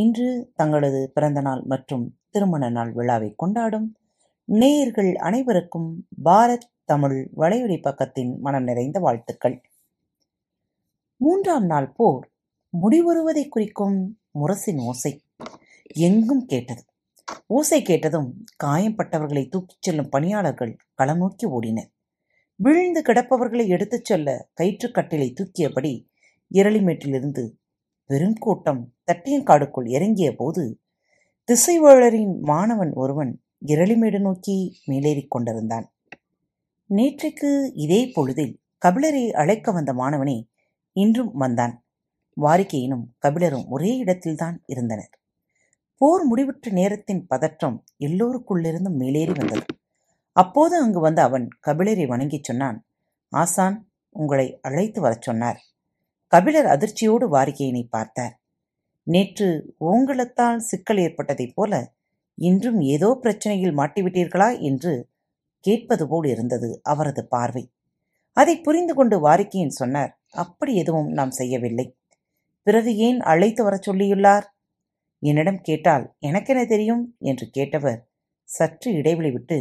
இன்று தங்களது பிறந்தநாள் மற்றும் திருமண நாள் விழாவை கொண்டாடும் நேயர்கள் அனைவருக்கும் பாரத் தமிழ் வலையொலி பக்கத்தின் மனம் நிறைந்த வாழ்த்துக்கள். 3ஆம் நாள் போர் முடிவுறுவதை குறிக்கும் முரசின் ஓசை எங்கும் கேட்டது. ஓசை கேட்டதும் காயம்பட்டவர்களை தூக்கிச் செல்லும் பணியாளர்கள் களநோக்கி ஓடினர். விழுந்து கிடப்பவர்களை எடுத்துச் செல்ல கயிற்றுக்கட்டிலை தூக்கியபடி இரளிமேட்டிலிருந்து பெரும் கூட்டம் தட்டியங்காடுக்குள் இறங்கிய போது திசைவேளரின் மாணவன் ஒருவன் இரளிமேடு நோக்கி மேலேறி கொண்டிருந்தான். நேற்றைக்கு இதே பொழுதில் கபிலரை அழைக்க வந்த மாணவனே இன்றும் வந்தான். வாரிக்கையினும் கபிலரும் ஒரே இடத்தில்தான் இருந்தனர். போர் முடிவுற்ற நேரத்தின் பதற்றம் எல்லோருக்குள்ளிருந்தும் மேலேறி வந்தது. அப்போது அங்கு வந்த அவன் கபிலரை வணங்கி சொன்னான், "ஆசான் உங்களை அழைத்து வரச் சொன்னார்." கபிலர் அதிர்ச்சியோடு வாரிக்கையினை பார்த்தார். நேற்று ஓங்கலத்தால் சிக்கல் ஏற்பட்டதைப் போல இன்றும் ஏதோ பிரச்சனையில் மாட்டிவிட்டீர்களா என்று கேட்பது போல் இருந்தது அவரது பார்வை. அதை புரிந்து கொண்டு வாரிக்கையின் சொன்னார், "அப்படி எதுவும் நாம் செய்யவில்லை." "பிறகு ஏன் அழைத்து வர சொல்லியுள்ளார்?" "என்னிடம் கேட்டால் எனக்கென தெரியும்?" என்று கேட்டவர் சற்று இடைவெளி விட்டு,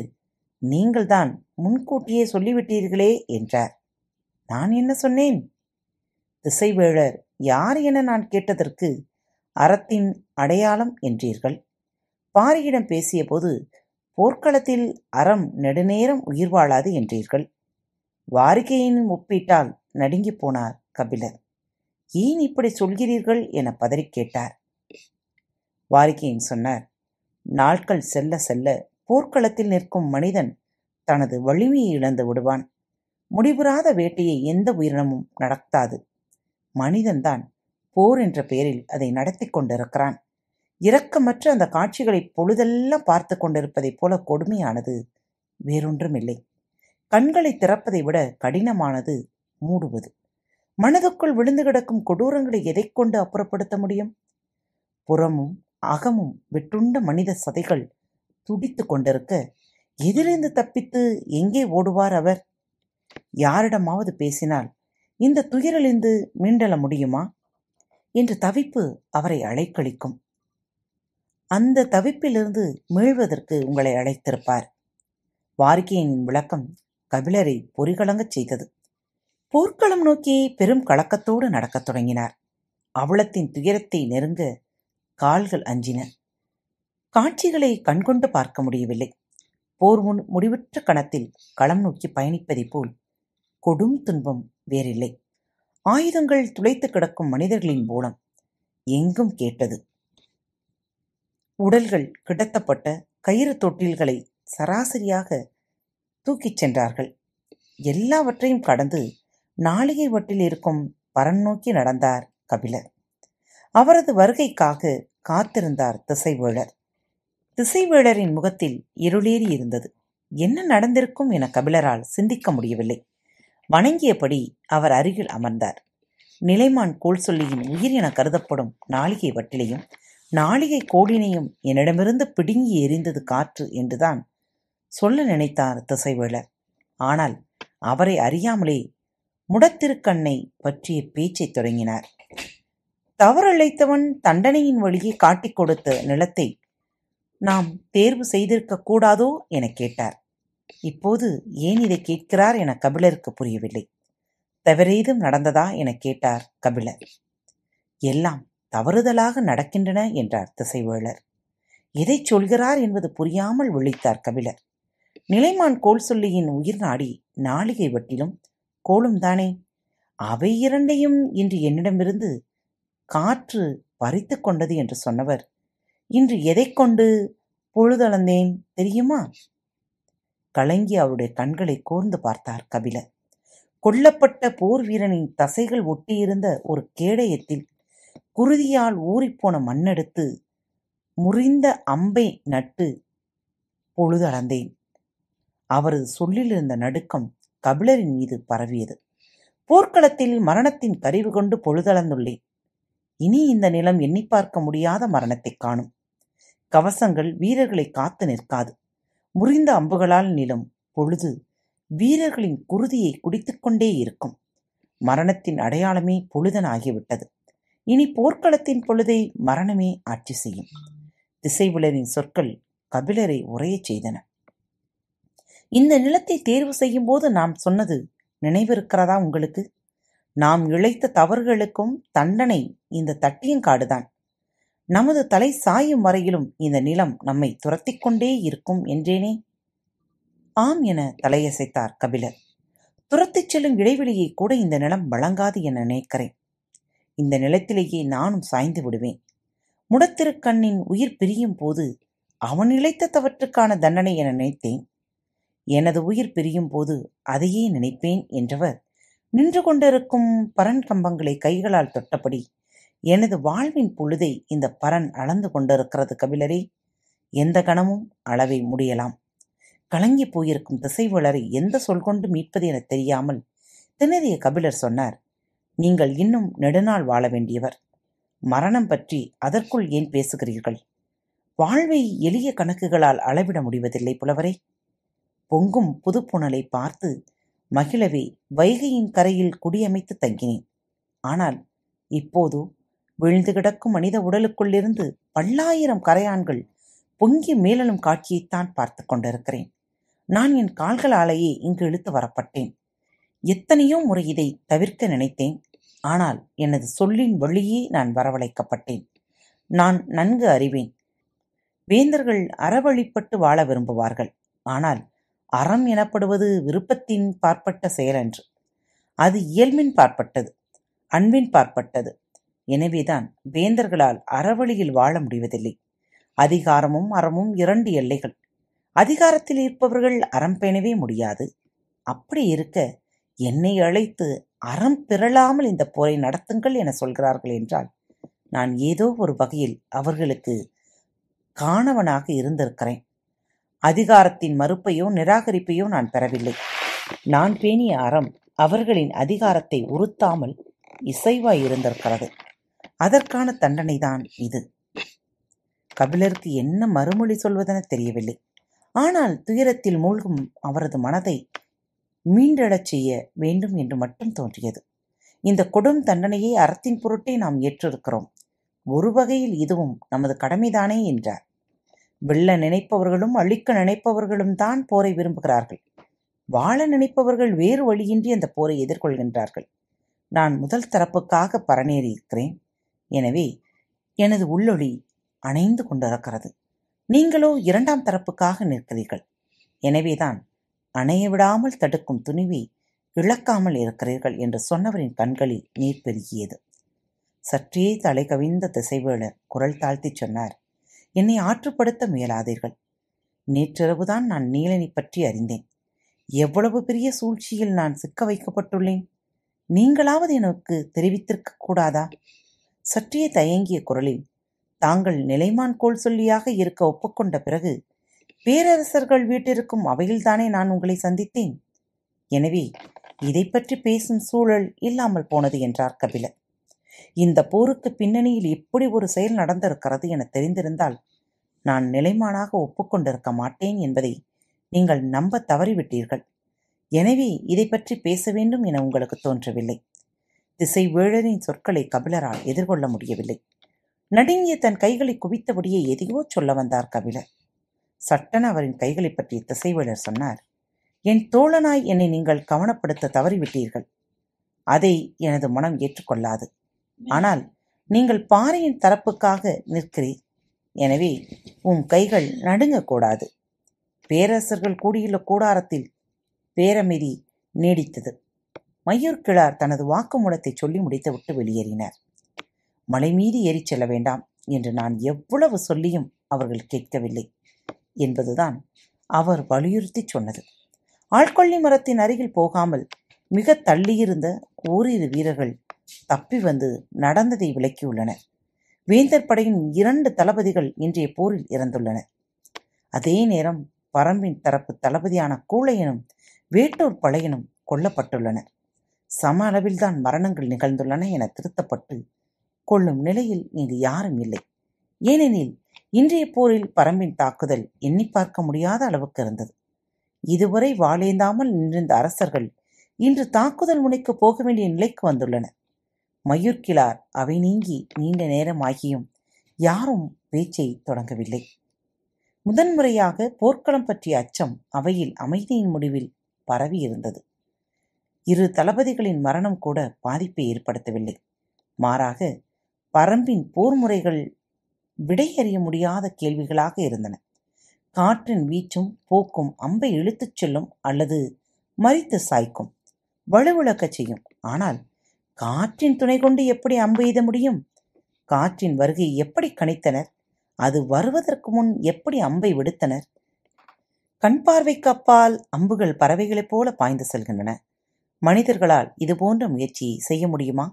"நீங்கள்தான் முன்கூட்டியே சொல்லிவிட்டீர்களே" என்றார். "நான் என்ன சொன்னேன்?" "திசைவேளர் யார் என நான் கேட்டதற்கு அறத்தின் அடையாளம் என்றீர்கள். பாரியிடம் பேசிய போது போர்க்களத்தில் அறம் நெடுநேரம் உயிர் வாழாது என்றீர்கள்." வாரிகையின் ஒப்பீட்டால் நடுங்கி போனார் கபிலர். "ஏன் இப்படி சொல்கிறீர்கள்?" என பதறி கேட்டார். வாரிகையின் சொன்னார், "நாட்கள் செல்ல செல்ல போர்க்களத்தில் நிற்கும் மனிதன் தனது வலிமையை இழந்து விடுவான். முடிவுறாத வேட்டையை எந்த உயிரினமும் நடத்தாது. மனிதன்தான் போர் என்ற பெயரில் அதை நடத்தி கொண்டிருக்கிறான். இரக்கமற்ற அந்த காட்சிகளை பொழுதெல்லாம் பார்த்து கொண்டிருப்பதைப் போல கொடுமையானது வேறொன்றுமில்லை. கண்களை திறப்பதை விட கடினமானது மூடுவது. மனதுக்குள் விழுந்து கிடக்கும் கொடூரங்களை எதை கொண்டு அப்புறப்படுத்த முடியும்? புறமும் அகமும் வெட்டுண்ட மனித சதைகள் துடித்து கொண்டிருக்க எதிலிருந்து தப்பித்து எங்கே ஓடுவார் அவர்? யாரிடமாவது பேசினால் இந்த துயரிலிருந்து மீண்டெழ முடியுமா என்ற தவிப்பு அவரை அலைக்கழிக்கும். அந்த தவிப்பிலிருந்து மீள்வதற்கு உங்களை அழைத்திருப்பார்." வாரிக்கையின் விளக்கம் கபிலரை பொறிகலங்கச் செய்தது. போர்க்களம் நோக்கி பெரும் கலக்கத்தோடு நடக்கத் தொடங்கினார். அவலத்தின் துயரத்தை நெருங்க கால்கள் அஞ்சின. காட்சிகளை கண்கொண்டு பார்க்க முடியவில்லை. போர் முடிவுற்ற கணத்தில் களம் நோக்கி பயணிப்பதைப் போல் கொடும் துன்பம் வேறில்லை. ஆயுதங்கள் துளைத்து கிடக்கும் மனிதர்களின் மூலம் எங்கும் கேட்டது. உடல்கள் கிடத்தப்பட்ட கயிறு தொட்டில்களை சராசரியாக தூக்கிச் சென்றார்கள். எல்லாவற்றையும் கடந்து நாளிகை வட்டில் இருக்கும் பரன் நோக்கி நடந்தார் கபிலர். அவரது வருகைக்காக காத்திருந்தார் திசைவேளர். திசைவேளரின் முகத்தில் இருளேறி இருந்தது. என்ன நடந்திருக்கும் என கபிலரால் சிந்திக்க முடியவில்லை. வணங்கியபடி அவர் அருகில் அமர்ந்தார். நிலைமான் கோல்சொல்லியின் உயிர் என கருதப்படும் நாளிகை வட்டிலையும் நாளிகை கோடினையும் என்னிடமிருந்து பிடுங்கி எரிந்தது காற்று என்றுதான் சொல்ல நினைத்தார் திசைவேளர். ஆனால் அவரை அறியாமலே முடத்திருக்கண்ணை பற்றிய பேச்சை தொடங்கினார். தவறழைத்தவன் தண்டனையின் வழியே காட்டிக் கொடுத்த நிலத்தை நாம் தேர்வு செய்திருக்க கூடாதோ என கேட்டார். இப்போது ஏன் இதை கேட்கிறார் என கபிலருக்கு புரியவில்லை. தவறேதும் நடந்ததா என கேட்டார் கபிலர். "எல்லாம் தவறுதலாக நடக்கின்றன" என்றார் திசைவேளர். எதை சொல்கிறார் என்பது புரியாமல் விழித்தார் கபிலர். நிலைமான் கோல்சொல்லியின் உயிர் நாடி நாளிகை வட்டிலும் கோலும் தானே. அவை இரண்டையும் இன்று என்னிடமிருந்து காற்று பறித்து கொண்டது என்று சொன்னவர் இன்று எதை கொண்டு பொழுதளந்தேன் தெரியுமா? கலங்கி அவருடைய கண்களை கோர்ந்து பார்த்தார் கபிலர். கொல்லப்பட்ட போர் வீரனின் தசைகள் ஒட்டியிருந்த ஒரு கேடயத்தில் குருதியால் ஊறிப்போன மண்ணெடுத்து முறிந்த அம்பை நட்டு பொழுதளந்தேன். அவரது சொல்லிலிருந்த நடுக்கம் கபிலரின் மீது பரவியது. போர்க்களத்தில் மரணத்தின் கருவி கொண்டு பொழுதளந்துள்ளேன். இனி இந்த நிலம் எண்ணி பார்க்க முடியாத மரணத்தை காணும். கவசங்கள் வீரர்களை காத்து நிற்காது. முறிந்த அம்புகளால் நிலம் பொழுது வீரர்களின் குருதியை குடித்துக்கொண்டே இருக்கும். மரணத்தின் அடையாளமே பொழுதனாகிவிட்டது. இனி போர்க்களத்தின் பொழுதை மரணமே ஆட்சி செய்யும். திசைவிலரின் சொற்கள் கபிலரை உரையச் செய்தன. இந்த நிலத்தை தேர்வு செய்யும் போது நாம் சொன்னது நினைவிருக்கிறதா உங்களுக்கு? நாம் இழைத்த தவறுகளுக்கும் தண்டனை இந்த தட்டியங்காடுதான். நமது தலை சாயும் வரையிலும் இந்த நிலம் நம்மை துரத்திக்கொண்டே இருக்கும் என்றேனே? ஆம் என தலையசைத்தார் கபிலர். துரத்திச் செல்லும் இடைவெளியை கூட இந்த நிலம் வழங்காது என நினைக்கிறேன். இந்த நிலத்திலேயே நானும் சாய்ந்து விடுவேன். முடத்திருக்கண்ணின் உயிர் பிரியும் போது அவன் இழைத்த தவற்றுக்கான தண்டனை என நினைத்தேன். எனது உயிர் பிரியும் போது அதையே நினைப்பேன் என்றவர் நின்று கொண்டிருக்கும் பரன் கம்பங்களை கைகளால் தொட்டபடி, எனது வாழ்வின் பொழுதை இந்த பரன் அளந்து கொண்டிருக்கிறது கபிலரே. எந்த கணமும் அளவை முடியலாம். கலங்கி போயிருக்கும் திசைவளரை எந்த சொல் கொண்டு மீட்பது என தெரியாமல் திணறிய கபிலர் சொன்னார், நீங்கள் இன்னும் நெடுநாள் வாழ வேண்டியவர். மரணம் பற்றி அதற்குள் ஏன் பேசுகிறீர்கள்? வாழ்வை எளிய கணக்குகளால் அளவிட முடிவதில்லை புலவரே. பொங்கும் புதுப்புணலை பார்த்து மகிழவே வைகையின் கரையில் குடியமைத்து தங்கினேன். ஆனால் இப்போது விழுந்து கிடக்கும் மனித உடலுக்குள்ளிருந்து பல்லாயிரம் கரையான்கள் பொங்கி மேலும் காட்சியைத்தான் பார்த்து கொண்டிருக்கிறேன். நான் என் கால்களாலேயே இங்கு இழுத்து வரப்பட்டேன். எத்தனையோ முறை இதை தவிர்க்க நினைத்தேன். ஆனால் எனது சொல்லின் வழியே நான் வரவழைக்கப்பட்டேன். நான் நன்கு அறிவேன், வேந்தர்கள் அறவழிப்பட்டு வாழ விரும்புவார்கள். ஆனால் அறம் எனப்படுவது விருப்பத்தின் பார்ப்பட்ட செயலன்று. அது இயல்பின் பார்ப்பட்டது, அன்பின் பார்ப்பட்டது. எனவேதான் வேந்தர்களால் அறவழியில் வாழ முடிவதில்லை. அதிகாரமும் அறமும் இரண்டு எல்லைகள். அதிகாரத்தில் இருப்பவர்கள் அறம் பேணவே முடியாது. அப்படி இருக்க என்னை அழைத்து அறம் பிறழாமல் இந்த போரை நடத்துங்கள் என சொல்கிறார்கள் என்றால் நான் ஏதோ ஒரு வகையில் அவர்களுக்கு காணவனாக இருந்திருக்கிறேன். அதிகாரத்தின் மறுப்பையோ நிராகரிப்பையோ நான் பெறவில்லை. நான் பேணிய அறம் அவர்களின் அதிகாரத்தை உறுத்தாமல் இசைவாய் இருந்திருக்கிறது. அதற்கான தண்டனைதான் இது. கபிலருக்கு என்ன மறுமொழி சொல்வதென தெரியவில்லை. ஆனால் துயரத்தில் மூழ்கும் அவரது மனதை மீண்டெழச் செய்ய வேண்டும் என்று மட்டும் தோன்றியது. இந்த கொடும் தண்டனையை அறத்தின் பொருட்டே நாம் ஏற்றிருக்கிறோம். ஒரு வகையில் இதுவும் நமது கடமைதானே என்றார். வெல்ல நினைப்பவர்களும் அழிக்க நினைப்பவர்களும் தான் போரை விரும்புகிறார்கள். வாழ நினைப்பவர்கள் வேறு வழியின்றி அந்த போரை எதிர்கொள்கின்றார்கள். நான் முதல் தரப்புக்காக பரநேறியிருக்கிறேன். எனவே எனது உள்ளொளி அணைந்து கொண்டிருக்கிறது. நீங்களோ இரண்டாம் தரப்புக்காக நிற்கிறீர்கள். எனவேதான் அணைய விடாமல் தடுக்கும் துணிவை இழக்காமல் இருக்கிறீர்கள் என்று சொன்னவரின் கண்களில் நீர் பெருகியது. சற்றே தலை கவிந்த திசைவேளர் குரல் தாழ்த்தி சொன்னார், என்னை ஆற்றுப்படுத்த முயலாதீர்கள். நேற்றிரவுதான் நான் நீலனை பற்றி அறிந்தேன். எவ்வளவு பெரிய சூழ்ச்சியில் நான் சிக்க வைக்கப்பட்டுள்ளேன். நீங்களாவது எனக்கு தெரிவித்திருக்க கூடாதா? சற்றே தயங்கிய குரலில், தாங்கள் நிலைமான் கோல் சொல்லியாக இருக்க ஒப்புக்கொண்ட பிறகு பேரரசர்கள் வீட்டிற்கும் அவையில்தானே நான் உங்களை சந்தித்தேன். எனவே இதை பற்றி பேசும் சூழல் இல்லாமல் போனது என்றார் கபிலர். இந்த போருக்கு பின்னணியில் இப்படி ஒரு செயல் நடந்திருக்கிறது என தெரிந்திருந்தால் நான் நிலைமானாக ஒப்புக்கொண்டிருக்க மாட்டேன் என்பதை நீங்கள் நம்ப தவறிவிட்டீர்கள். எனவே இதை பற்றி பேச வேண்டும் என உங்களுக்கு தோன்றவில்லை. திசைவேளரின் சொற்களை கபிலரால் எதிர்கொள்ள முடியவில்லை. நடுங்கிய தன் கைகளை குவித்தபடியே எதையோ சொல்ல வந்தார் கபிலர். சட்டன அவரின் கைகளை பற்றிய திசைவேளர் சொன்னார், என் தோழனாய் என்னை நீங்கள் கவனப்படுத்த தவறிவிட்டீர்கள். அதை எனது மனம் ஏற்றுக்கொள்ளாது. ஆனால் நீங்கள் பாறையின் தரப்புக்காக நிற்கிறீர். எனவே உன் கைகள் நடுங்கக்கூடாது. பேரரசர்கள் கூடியுள்ள கூடாரத்தில் பேரமெறி நீடித்தது. மயூர் கிழார் தனது வாக்குமூலத்தை சொல்லி முடித்துவிட்டு வெளியேறினார். மலை மீது ஏறி செல்ல வேண்டாம் என்று நான் எவ்வளவு சொல்லியும் அவர்கள் கேட்கவில்லை என்பதுதான் அவர் வலியுறுத்தி சொன்னது. ஆழ்கொள்ளி மரத்தின் அருகில் போகாமல் மிக தள்ளியிருந்த ஓரிரு வீரர்கள் தப்பி வந்து நடந்ததை விளக்கியுள்ளனர். வேந்தர் படையின் 2 தளபதிகள் இன்றைய போரில் இறந்துள்ளனர். அதே நேரம் பரம்பின் தரப்பு தளபதியான கூழையனும் வேட்டூர் பழையனும் கொல்லப்பட்டுள்ளனர். சம அளவில்தான் மரணங்கள் நிகழ்ந்துள்ளன என திருத்தப்பட்டு கொள்ளும் நிலையில் இங்கு யாரும் இல்லை. ஏனெனில் இன்றைய போரில் பரம்பின் தாக்குதல் எண்ணி பார்க்க முடியாத அளவுக்கு இருந்தது. இதுவரை வாளேந்தாமல் நின்றிருந்த அரசர்கள் இன்று தாக்குதல் முனைக்கு போக வேண்டிய நிலைக்கு வந்துள்ளனர். மயூர்கிழார் அவை நீங்கி நீண்ட நேரம் ஆகியும் யாரும் பேச்சை தொடங்கவில்லை. முதன்முறையாக போர்க்களம் பற்றிய அச்சம் அவையில் அமைதியின் முடிவில் பரவி இருந்தது. 2 தளபதிகளின் மரணம் கூட பாதிப்பை ஏற்படுத்தவில்லை. மாறாக பரம்பின் போர் முறைகள் விடையறிய முடியாத கேள்விகளாக இருந்தன. காற்றின் வீச்சும் போக்கும் அம்பை இழுத்துச் செல்லும் அல்லது மறித்து சாய்க்கும், வலுவிழக்கச் செய்யும். ஆனால் காற்றின் துணை கொண்டு எப்படி அம்பு எய்த முடியும்? காற்றின் வருகை எப்படி கணித்தனர்? அது வருவதற்கு முன் எப்படி அம்பை விடுத்தனர்? கண் பார்வைக்கு அப்பால் அம்புகள் பறவைகளைப் போல பாய்ந்து செல்கின்றன. மனிதர்களால் இதுபோன்ற முயற்சி செய்ய முடியுமா?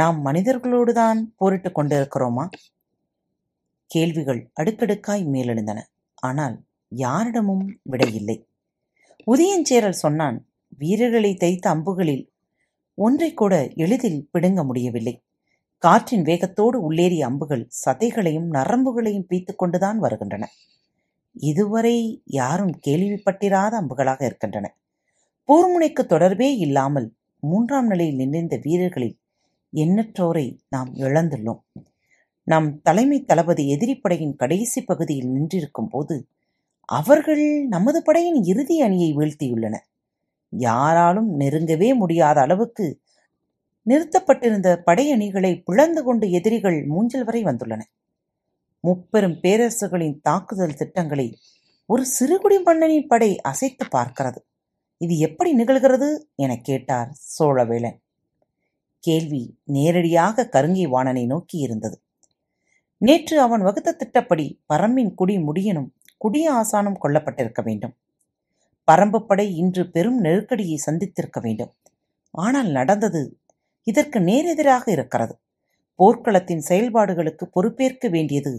நாம் மனிதர்களோடுதான் போரிட்டு கொண்டிருக்கிறோமா? கேள்விகள் அடுக்கடுக்காய் மேலெழுந்தன. ஆனால் யாரிடமும் விடையில்லை. உதயஞ்சேரல் சொன்னான், வீரர்களை தைத்த அம்புகளில் ஒன்றை கூட எளிதில் பிடுங்க முடியவில்லை. காற்றின் வேகத்தோடு உள்ளேறிய அம்புகள் சதைகளையும் நரம்புகளையும் பீத்து கொண்டுதான் வருகின்றன. இதுவரை யாரும் கேள்விப்பட்டிராத அம்புகளாக இருக்கின்றன. போர்முனைக்கு தொடர்பே இல்லாமல் 3ஆம் நிலையில் நின்றிருந்த வீரர்களில் எண்ணற்றோரை நாம் இழந்துள்ளோம். நம் தலைமை தளபதி எதிரிப்படையின் கடைசி பகுதியில் நின்றிருக்கும் போது அவர்கள் நமது படையின் இறுதி அணியை வீழ்த்தியுள்ளனர். யாராலும் நெருங்கவே முடியாத அளவுக்கு நிறுத்தப்பட்டிருந்த படையணிகளை பிளந்து கொண்டு எதிரிகள் மூஞ்சல் வரை வந்துள்ளன. முப்பெரும் பேரரசுகளின் தாக்குதல் திட்டங்களை ஒரு சிறுகுடி மன்னனின் படை அசைத்து பார்க்கிறது. இது எப்படி நிகழ்கிறது என கேட்டார் சோழவேளன். கேள்வி நேரடியாக கருங்கை வாணனை நோக்கி இருந்தது. நேற்று அவன் வகுத்த திட்டப்படி பரம்பின் குடி முடியனும் குடி ஆசானும் கொல்லப்பட்டிருக்க வேண்டும். பரம்பு படை இன்று பெரும் நெருக்கடியை சந்தித்திருக்க வேண்டும். ஆனால் நடந்தது இதற்கு நேரெதிராக இருக்கிறது. போர்க்களத்தின் செயல்பாடுகளுக்கு பொறுப்பேற்க வேண்டியது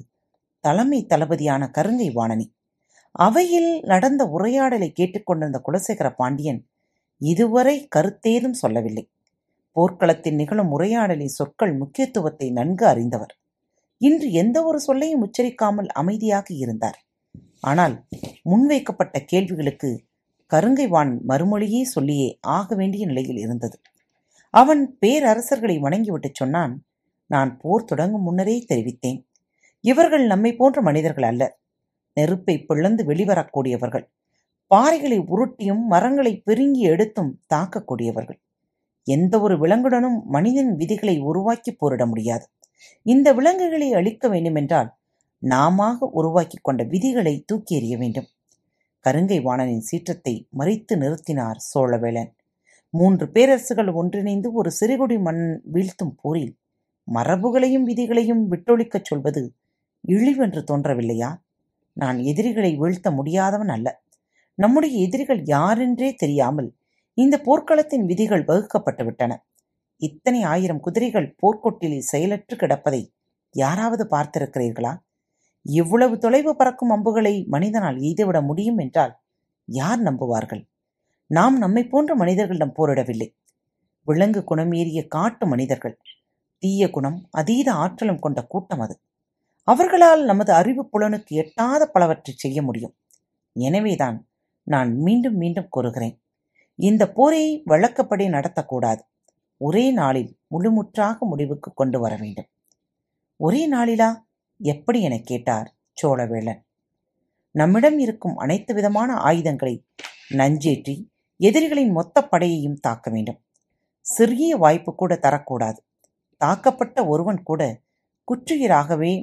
தலைமை தளபதியான கருங்கை வாணனி. அவையில் நடந்த உரையாடலை கேட்டுக்கொண்டிருந்த குலசேகர பாண்டியன் இதுவரை கருத்தேதும் சொல்லவில்லை. போர்க்களத்தில் நிகழும் உரையாடலின் சொற்கள் முக்கியத்துவத்தை நன்கு அறிந்தவர். இன்று எந்த ஒரு சொல்லையும் உச்சரிக்காமல் அமைதியாக இருந்தார். ஆனால் முன்வைக்கப்பட்ட கேள்விகளுக்கு கருங்கைவான் மறுமொழியே சொல்லியே ஆக வேண்டிய நிலையில் இருந்தது. அவன் பேரரசர்களை வணங்கிவிட்டு சொன்னான், நான் போர் தொடங்கும் முன்னரே தெரிவித்தேன். இவர்கள் நம்மை போன்ற மனிதர்கள் அல்ல. நெருப்பை பிளந்து வெளிவரக்கூடியவர்கள். பாறைகளை உருட்டியும் மரங்களை பிரிங்கி எடுத்தும் தாக்கக்கூடியவர்கள். எந்த ஒரு விலங்குடனும் மனிதன் விதிகளை உருவாக்கி போரிட முடியாது. இந்த விலங்குகளை அழிக்க வேண்டுமென்றால் நாம உருவாக்கி கொண்ட விதிகளை தூக்கி எறிய வேண்டும். கருங்கை வாணனின் சீற்றத்தை மறித்து நிறுத்தினார் சோழவேளன். 3 பேரரசுகள் ஒன்றிணைந்து ஒரு சிறுகுடி மன்னன் வீழ்த்தும் போரில் மரபுகளையும் விதிகளையும் விட்டொழிக்கச் சொல்வது இழிவென்று தோன்றவில்லையா? நான் எதிரிகளை வீழ்த்த முடியாதவன் அல்ல. நம்முடைய எதிரிகள் யாரென்றே தெரியாமல் இந்த போர்க்களத்தின் விதிகள் வகுக்கப்பட்டு விட்டன. இத்தனை 1000 குதிரைகள் போர்க்கொட்டிலில் செயலற்று கிடப்பதை யாராவது பார்த்திருக்கிறீர்களா? இவ்வளவு தொலைவு பறக்கும் அம்புகளை மனிதனால் எய்துவிட முடியும் என்றால் யார் நம்புவார்கள்? நாம் நம்மை போன்ற மனிதர்களிடம் போரிடவில்லை. விலங்கு குணம் ஏறிய காட்டு மனிதர்கள், தீய குணம் அதீத ஆற்றலும் கொண்ட கூட்டம் அது. அவர்களால் நமது அறிவு புலனுக்கு எட்டாத பலவற்றை செய்ய முடியும். எனவேதான் நான் மீண்டும் மீண்டும் கூறுகிறேன், இந்த போரை வழக்கப்படி நடத்தக்கூடாது. ஒரே நாளில் முழுமுற்றாக முடிவுக்கு கொண்டு வர வேண்டும். ஒரே நாளிலா? எப்படி என கேட்டார் சோழவேளன். நம்மிடம் இருக்கும் அனைத்து விதமான ஆயுதங்களை நஞ்சேற்றி எதிரிகளின் மொத்த படையையும் தாக்க வேண்டும். சிறிய வாய்ப்பு கூட தரக்கூடாது. தாக்கப்பட்ட ஒருவன் கூட குற்றுயிராகவே